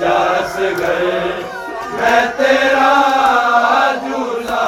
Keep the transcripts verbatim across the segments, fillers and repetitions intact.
جس گئے میں تیرا جھولا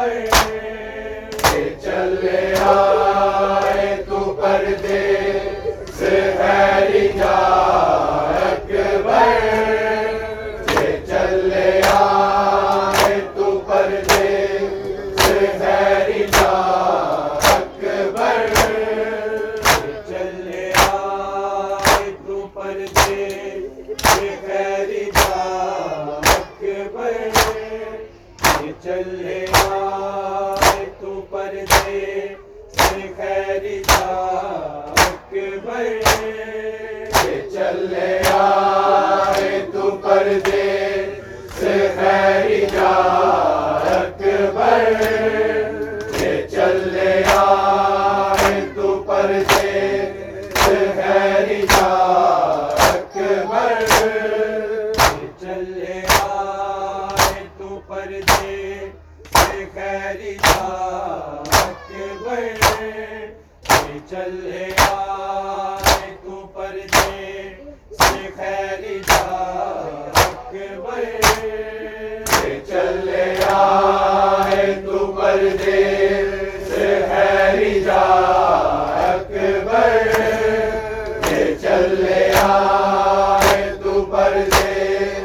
پر چلے آئے تو پردے سے ہے چلے آئے تو پردے سے خیر اکبر، چلے آئے تو پردے سے خیر اکبر، چلے آئے تو پردے سے خیر اکبر، چلے آئے تو پردے چلے آئے تو پردے سے خیر اکبر، چلے آئے تو پردے سے خیر اکبر، چلے آئے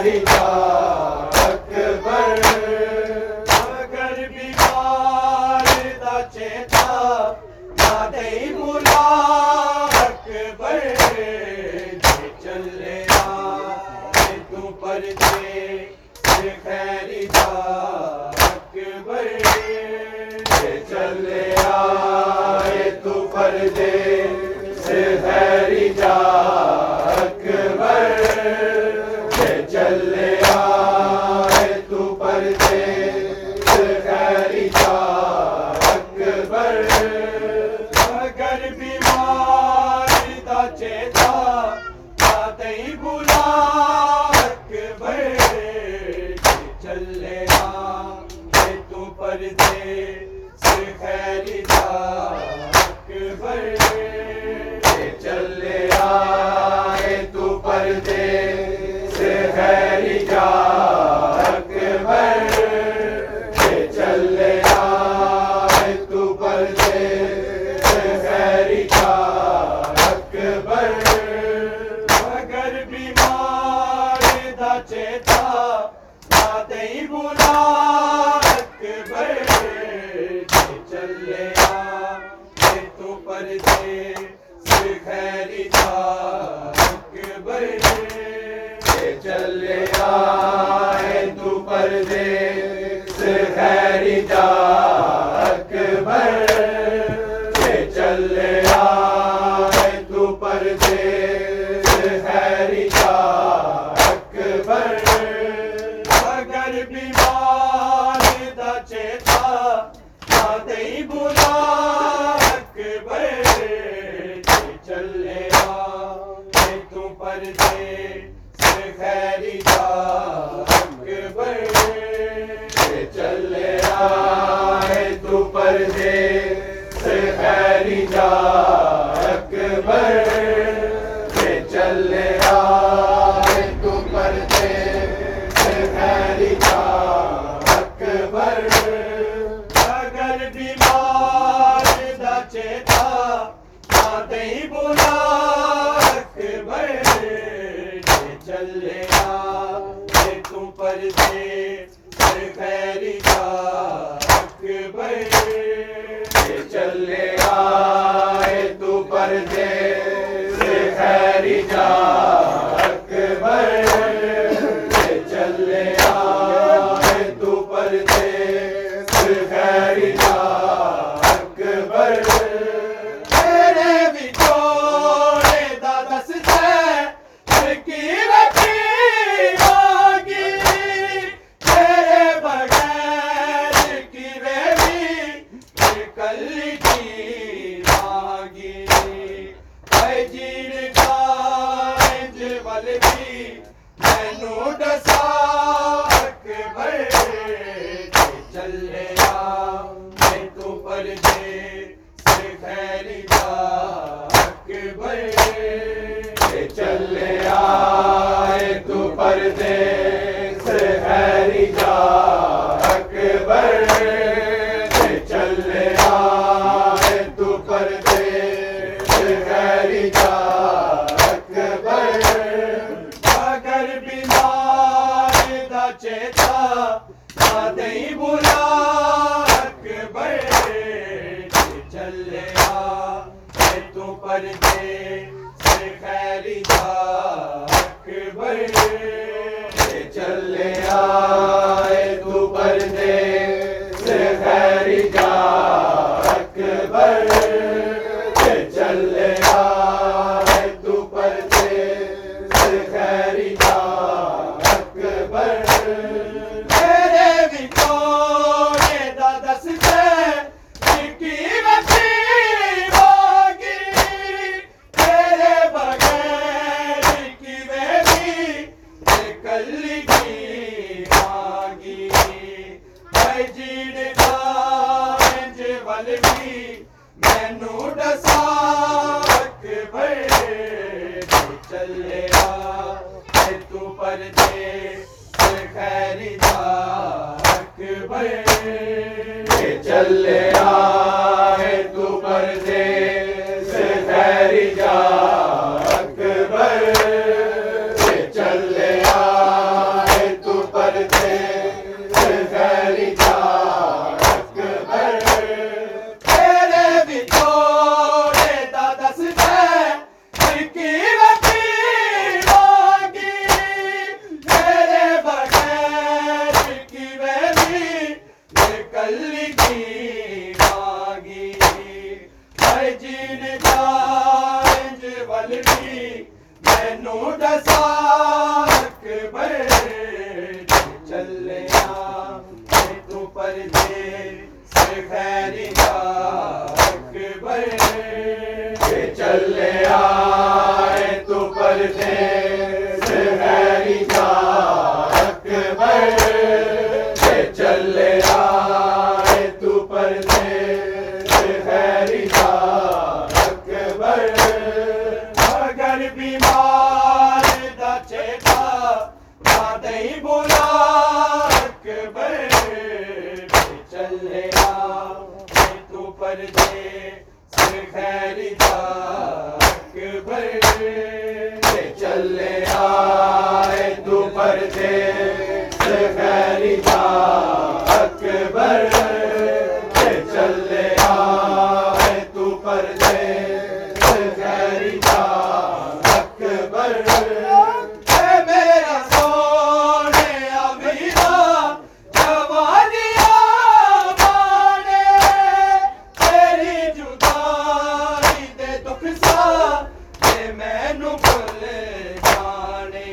تو پردے سے خیر اکبر، اگر بیمار دا چیتا اکبر، چلے آئے تو پردے سے خیر اکبر، چلے آئے تو پردے سے خیر اکبر، چلے آئے تو پردے سے خیر اکبر، چلے آئے تو پردے سے خیر اکبر، چلے آئے تو پردے سے خیر اکبر، چلے آئے تو پردے سے خیر اکبر، اگر بیمار دا چیتا اکبر، چلے آئے تو پردے سے خیر اکبر، چلے آئے تو پردے سے خیر اکبر، چلے آئے تو پردے سے خیر اکبر، بیمار دا چیتا دادی بلا اکبر، چلے آئے تو پردے سے خیر اکبر، چلے آئے تو پردے سے خیر اکبر، چلے آئے تو پردے سے خیر اکبر، اگر بیمار دا چیتا دادی بلا اکبر، چلے آئے تو پردے سے خیر اکبر، چلے آئے تو پردے سے خیر اکبر، چلے آئے تو پردے سے خیر اکبر، تیرے وچوڑے دا دس تے کی رکھی ہوگی، تیرے بغیر کی ویلی نکل کی مانگی، اے جیر کا جول بھی مینوں دسا اکبر، چلے آئے تو پردے سے خیر اکبر، چلے آئے تو پردے سے خیر اکبر، بیمار دا چیتا نہیں بھولا اکبر چلیا تو پردے سے خیری دا اکبر چلیا تو پردے سے خیری دا اکبر چلیا تو پردے سے خیری دا اکبر مینو ڈسا چلیا تو پردے سے خیری دا اکبر چلیا تو پردے سے خیری دا اکبر چلیا تو پردے سے خیری دا مینو ڈسا اکبر چلیا تو پردے سے خیری دا اکبر چلیا تو پردے سے خیری دا اکبر چلیا تو پردے سے خیری دا اکبر بیمار دا چیتا نہیں بھولا اکبر چلیا تو پردے سے خیری دا اکبر چلیا تو پردے سے خیری دا اکبر چلیا تو پردے سے خیری دا چلیا تو پردے سے خیری دا اکبر چلیا تو پردے سے خیری دا اکبر میرا سونے ابھی تیری جدائی دے دکھ سا مینو بھول جانے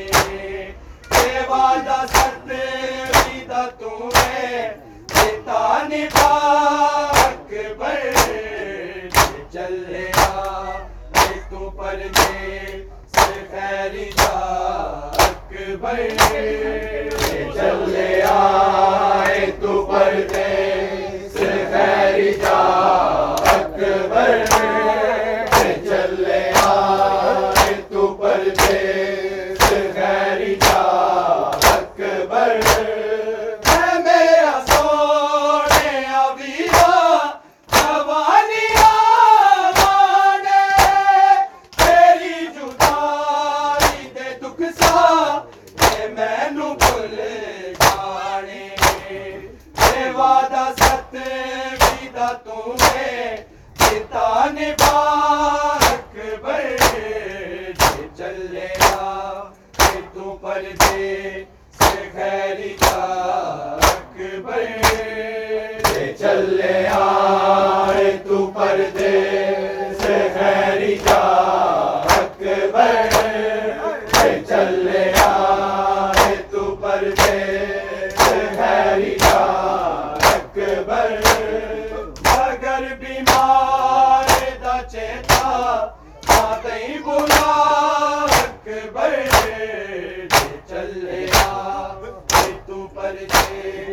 دیوا دا ست بھی دا تمہیں جتا نبھا اکبر چلیا تو پردے سے خیری دا اکبر چلیا تو پردے سے خیری دا اکبر چلیا تو پردے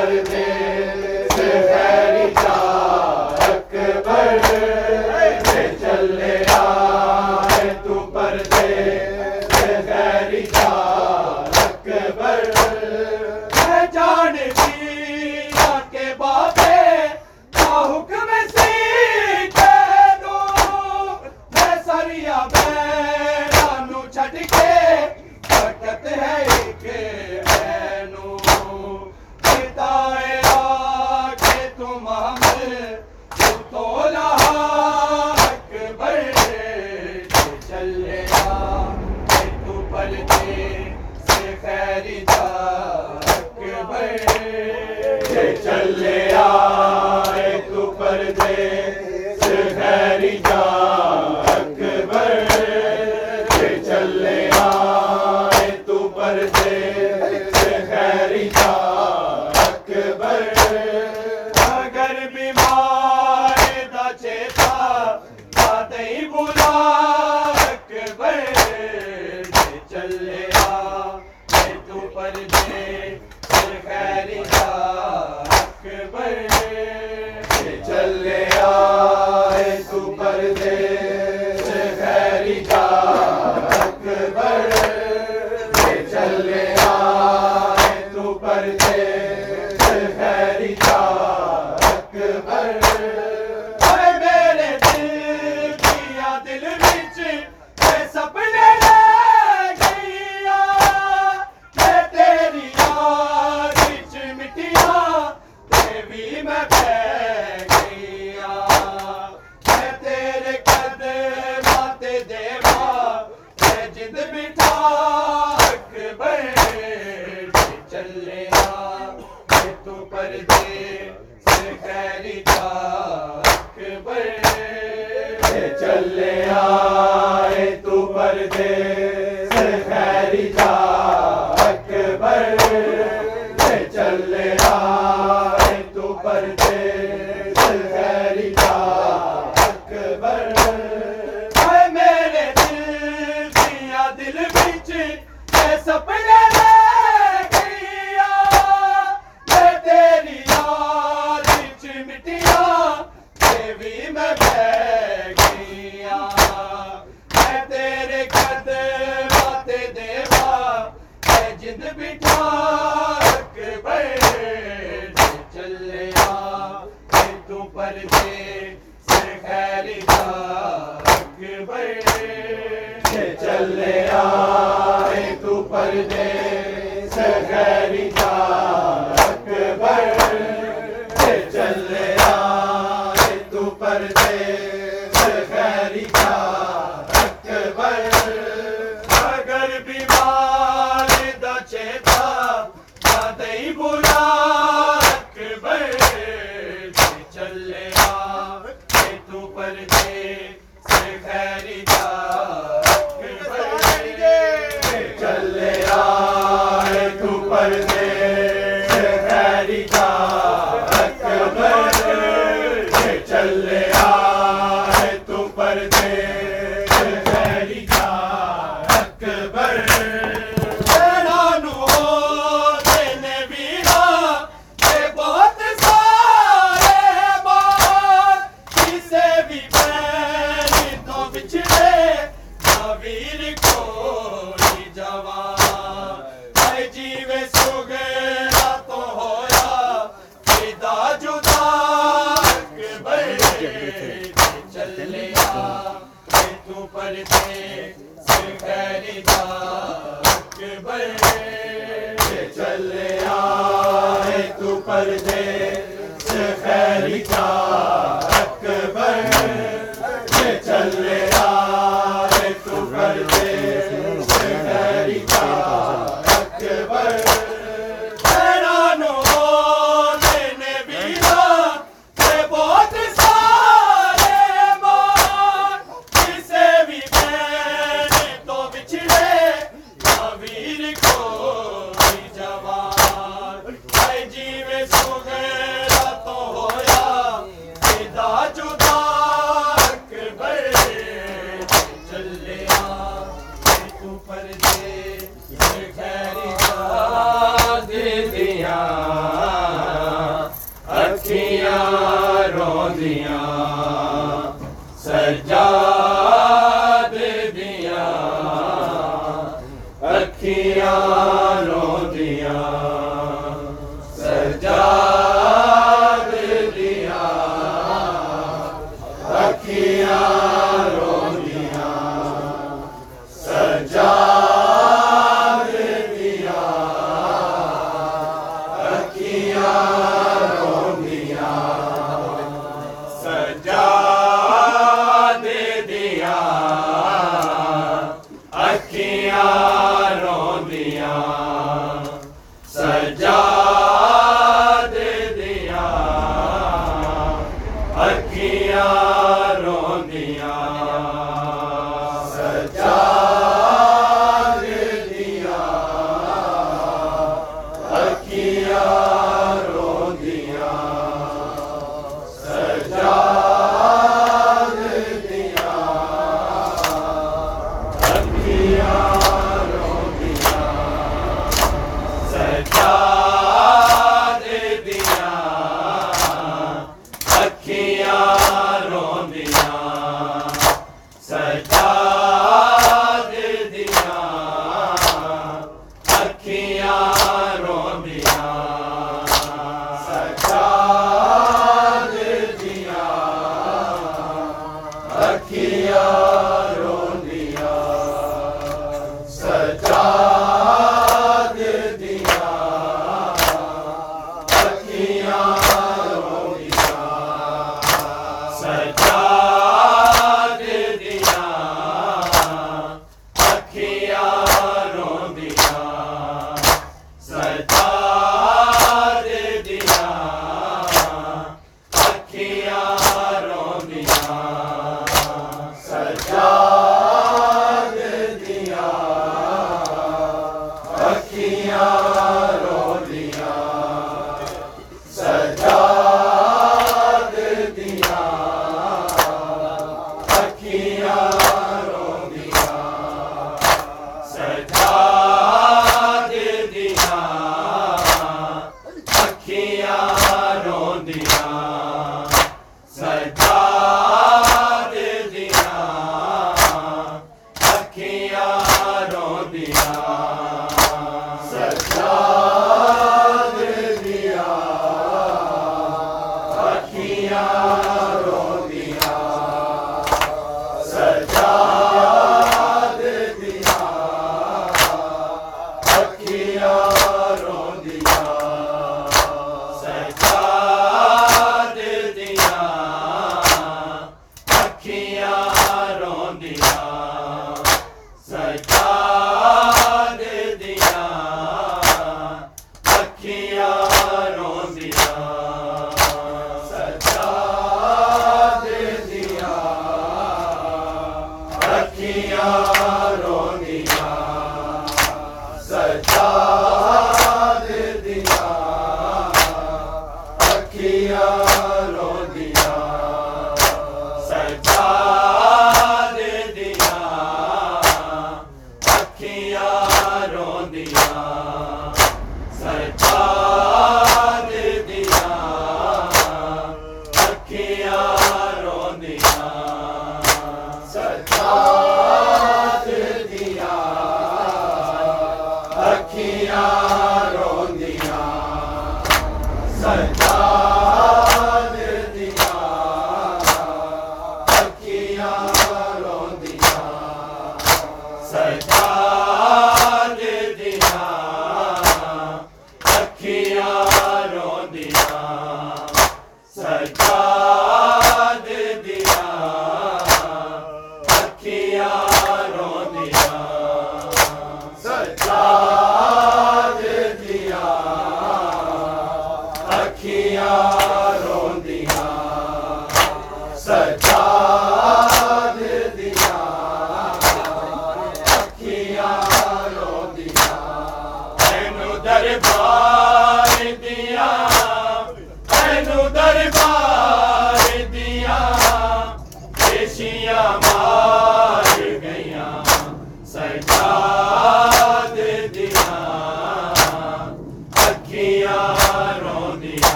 دیا دیاں سجاد دیاں اکھیاں نو دیاں سجاد دیاں اکھیاں نو دیاں سجاد دیاں اکھیاں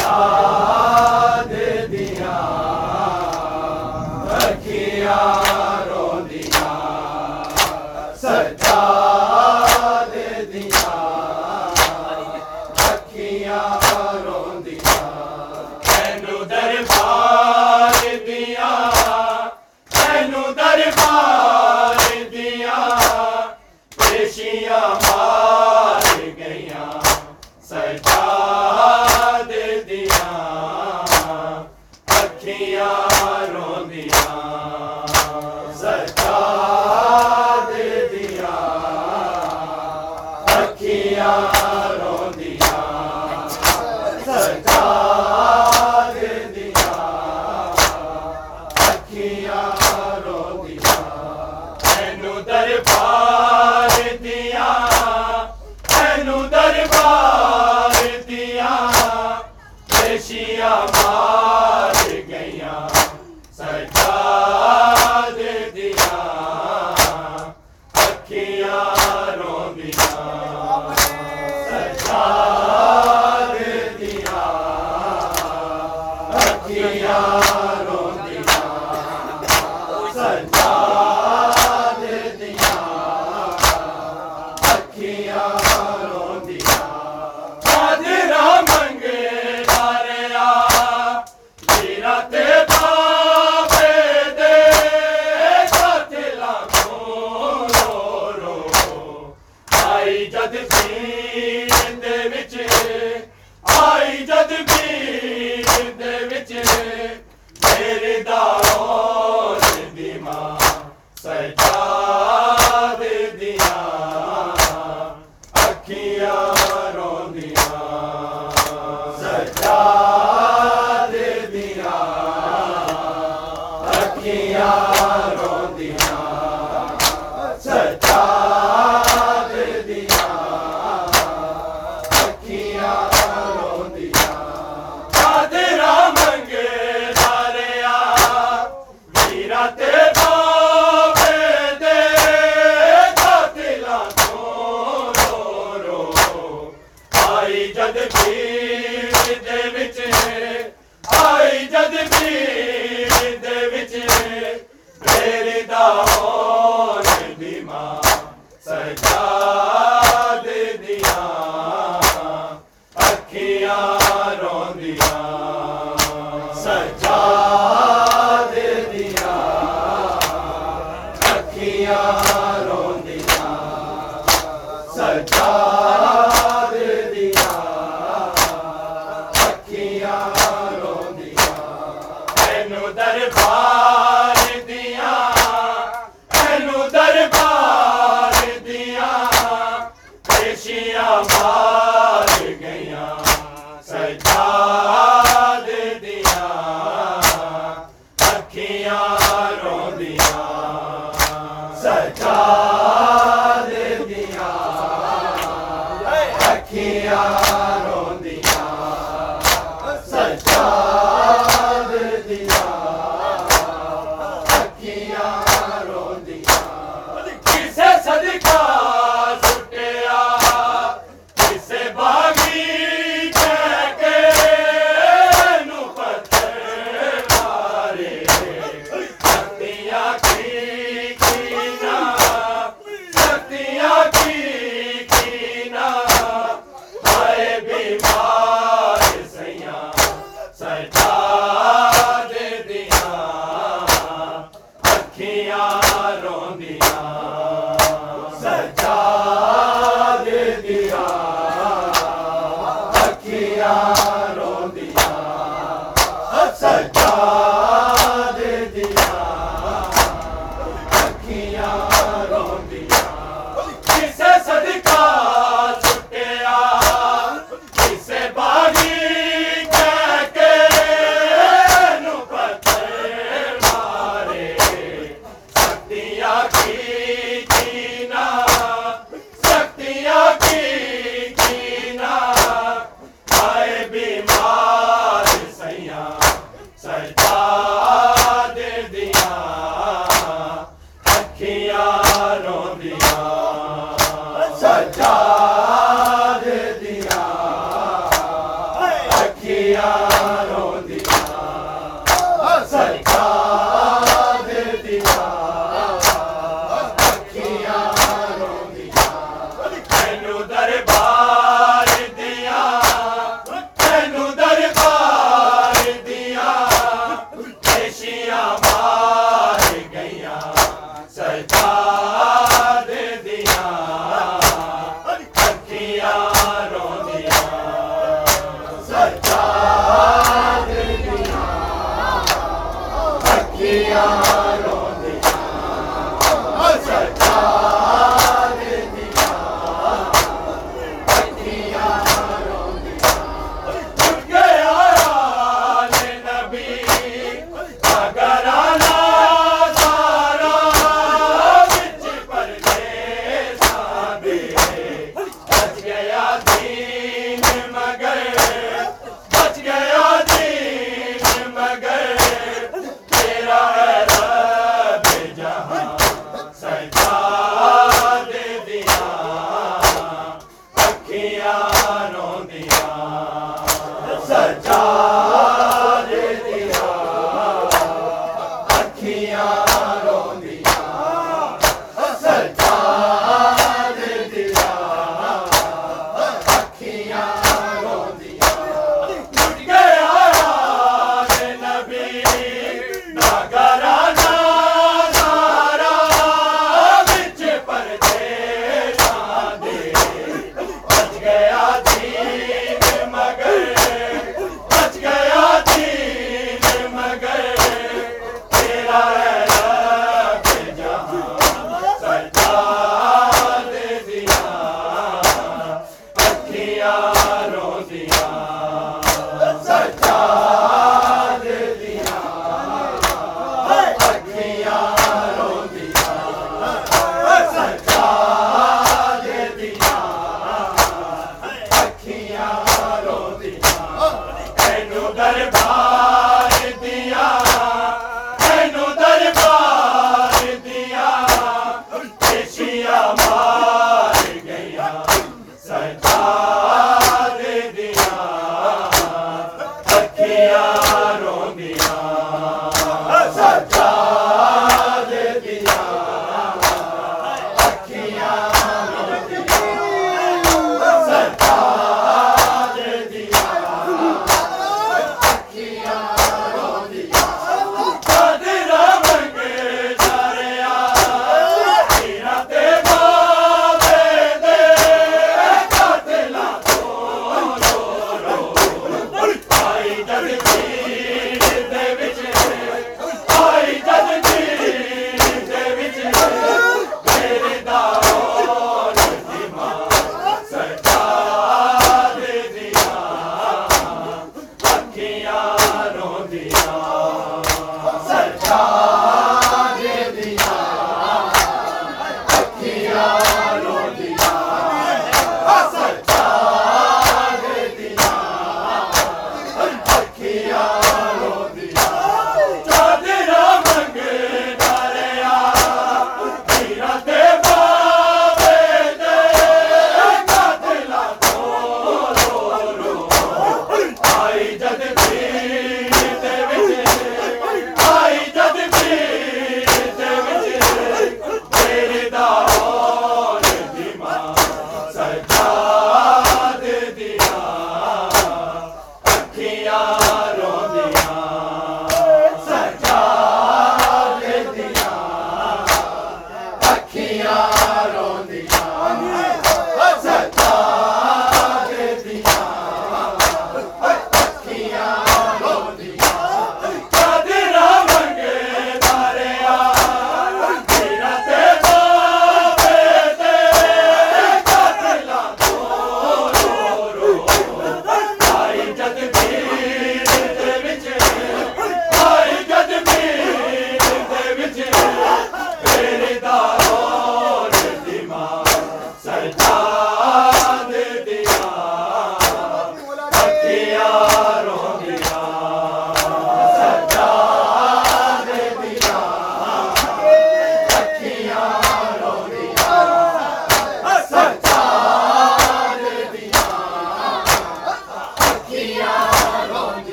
آ دربار دیا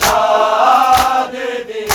دے دیا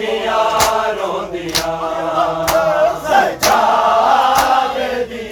مار گیا سجا دے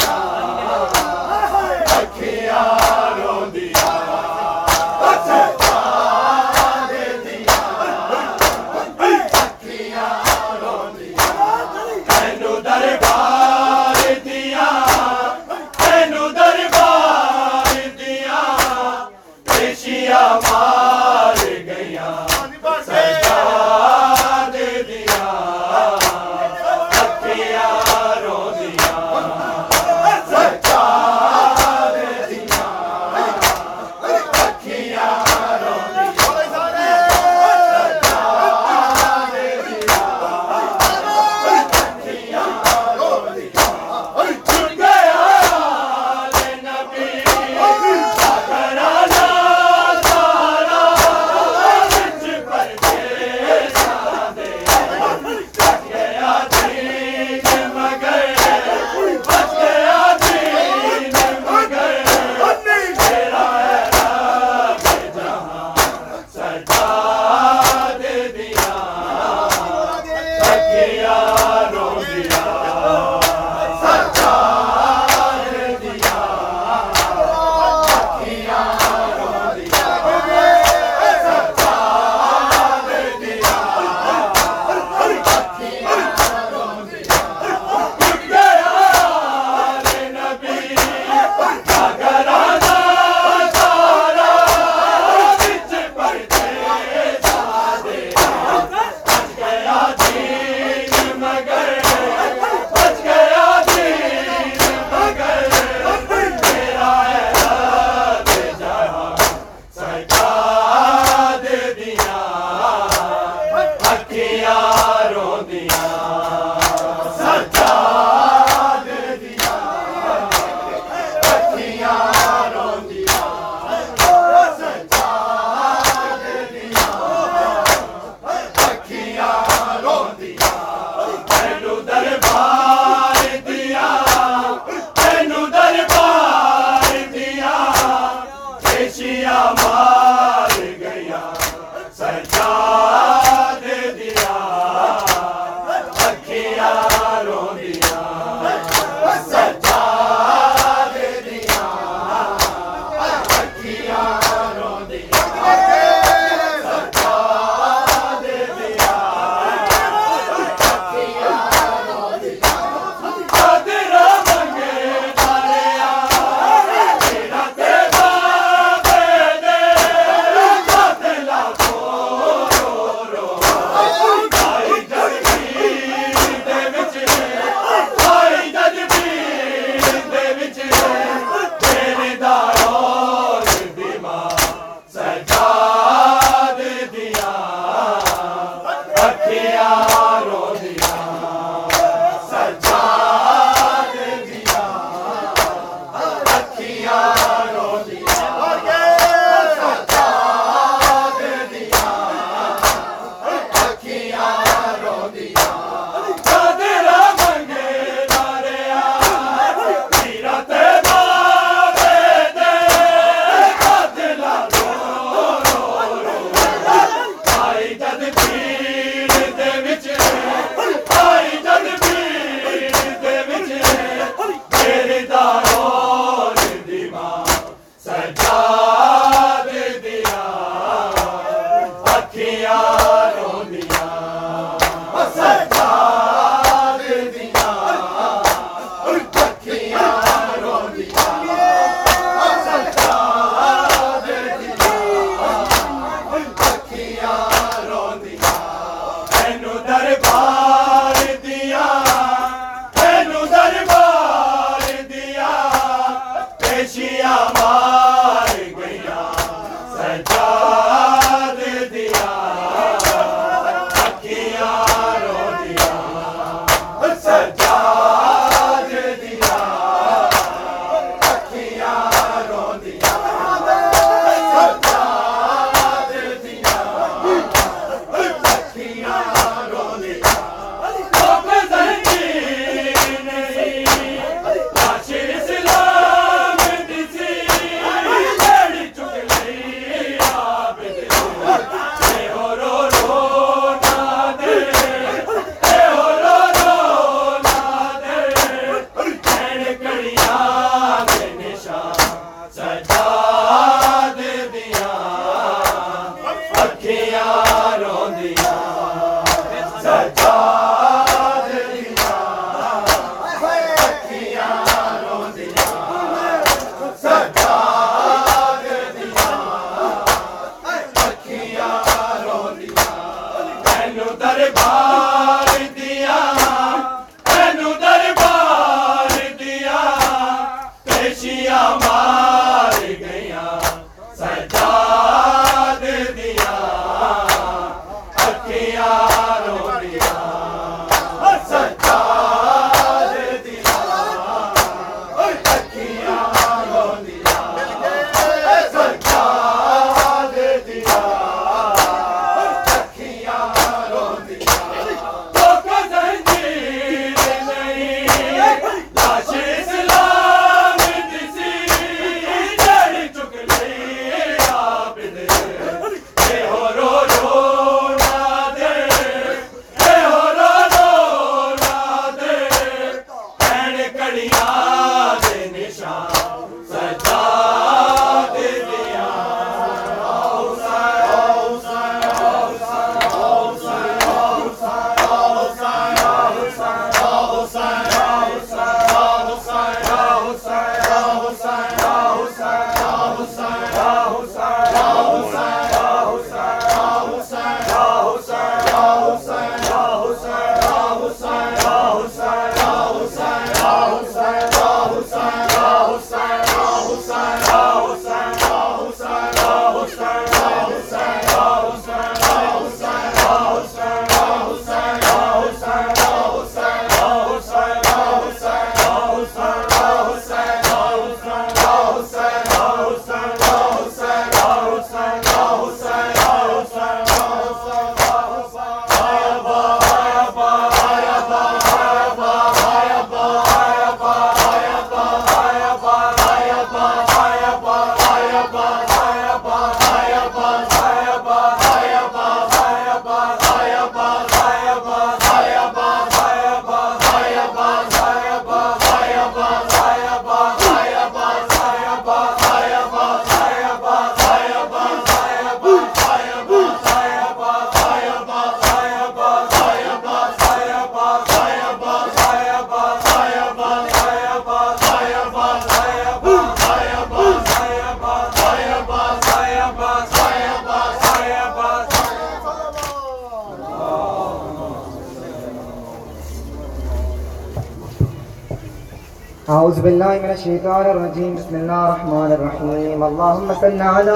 اعوذ باللہ من الشیطان الرجیم بسم اللہ الرحمن الرحیم اللہم صل علی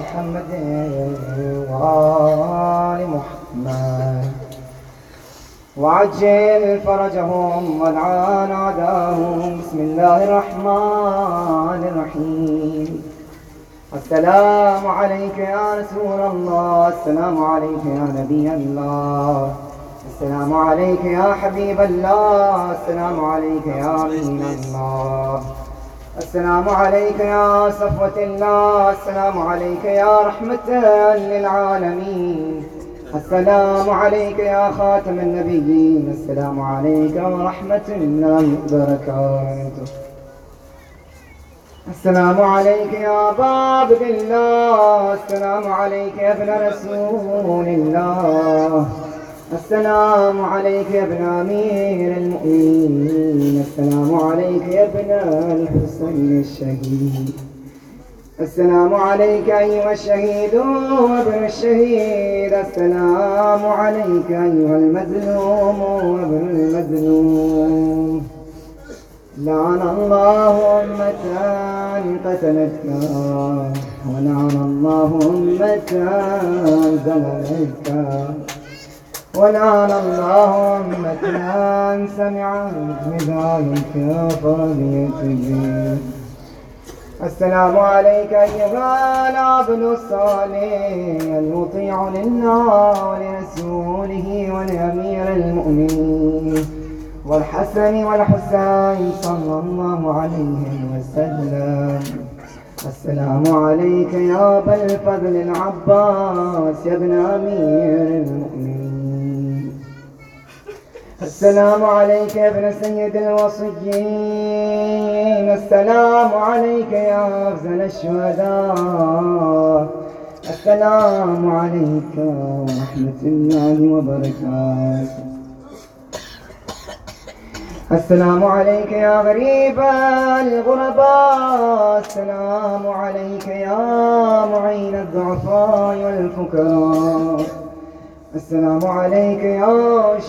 محمد وآل محمد وعجل فرجهم والعن عداهم بسم اللہ الرحمن الرحیم السلام علیک یا رسول اللہ السلام علیک یا نبی اللہ السلام عليك يا حبيب الله السلام عليك يا أمين الله السلام عليك يا صفوة الله السلام عليك يا رحمة للعالمين السلام عليك يا خاتم النبيين السلام عليك ورحمة الله وبركاته السلام عليك يا باب الله السلام عليك يا ابن رسول الله السلام عليك يا ابن أمير المؤمنين السلام عليك يا ابن الحسين الشهيد السلام عليك أيها الشهيد وابن الشهيد السلام عليك أيها المظلوم وابن المظلوم لعن الله أمة قتلتك ولعن الله أمة ظلمتك ولعن الله أمة سمعت بذلك فلم تجب السلام عليك أيها العبد الصالح المطيع لله ولرسوله ولأمير المؤمنين والحسن والحسين صلى الله عليه وسلم السلام عليك يا أبا الفضل العباس يا ابن أمير المؤمنين السلام عليك يا ابن سيد الوصيين السلام عليك يا أفضل الشهداء السلام علیکم ورحمۃ اللہ وبرکاتہ۔ السلام علیک یا غریب الغرباء، السلام علیک یا معین الضعفاء والفقراء، السلام علیک یا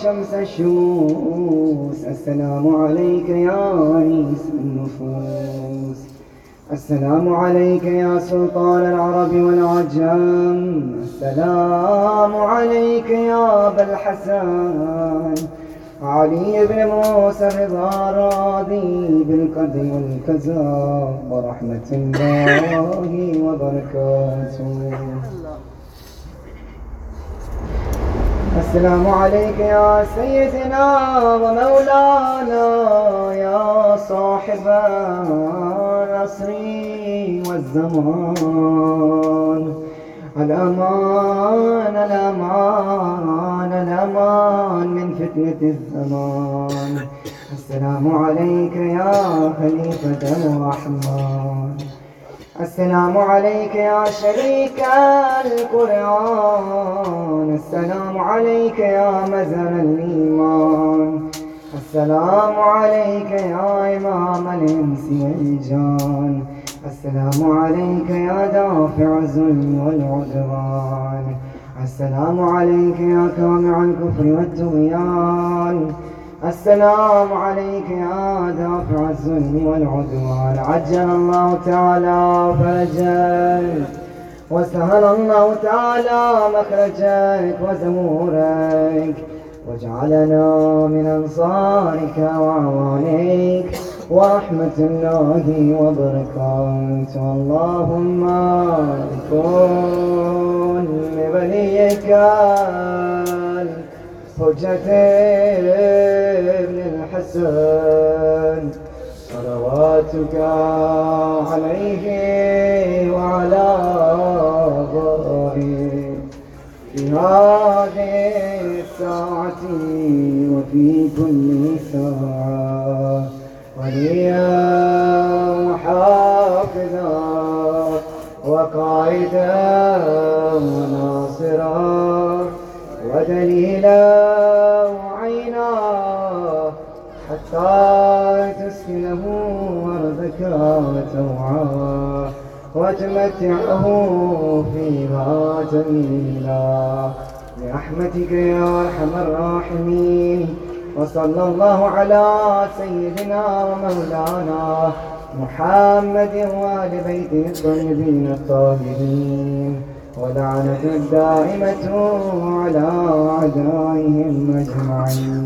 شمس الشموس، السلام علیک یا انیس النفوس، السلام عليك يا سلطان العرب والعجم، السلام عليك يا أبا الحسن علي بن موسى رضا راضي بالقدر والكذا ورحمة الله وبركاته. السلام عليك يا سيدنا ومولانا يا صاحب العصر والزمان، الأمان الأمان الأمان من فتنة الزمان. السلام عليك يا خليفة الرحمن، السلام عليك يا شريك القرآن، السلام عليك يا مزن الإيمان، السلام عليك يا إمام الإنس والجان، السلام عليك يا دافع الظلم والعدوان، السلام عليك يا كامع الكفر والطغيان، السلام عليك يا دافع الظلم والعدوان. عجل الله تعالى فرجك وسهل الله تعالى مخرجك وزمورك، واجعلنا من أنصارك وأعوانك ورحمة الله وبركاته. اللهم كن لوليك حجة ابن الحسن صلواتك عليه وعلى آبائه في هذه الساعة وفي كل ساعة، وليا وحافظا وقائدا وناصرا ودليلا وعينا، حتى تسكنه أرضك توعا وتمتعه فيها جميلا برحمتك يا أرحم الراحمين. وصلى الله على سيدنا ومولانا محمد وآل بيته الطيبين الطاهرين، ولعنة الدائمة على أعدائهم أجمعين.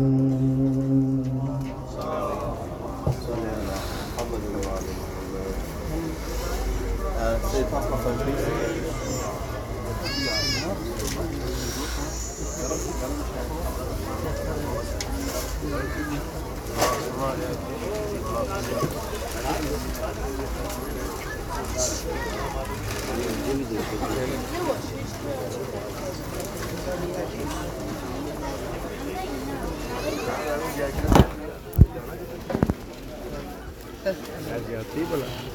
Gracias a ti por la...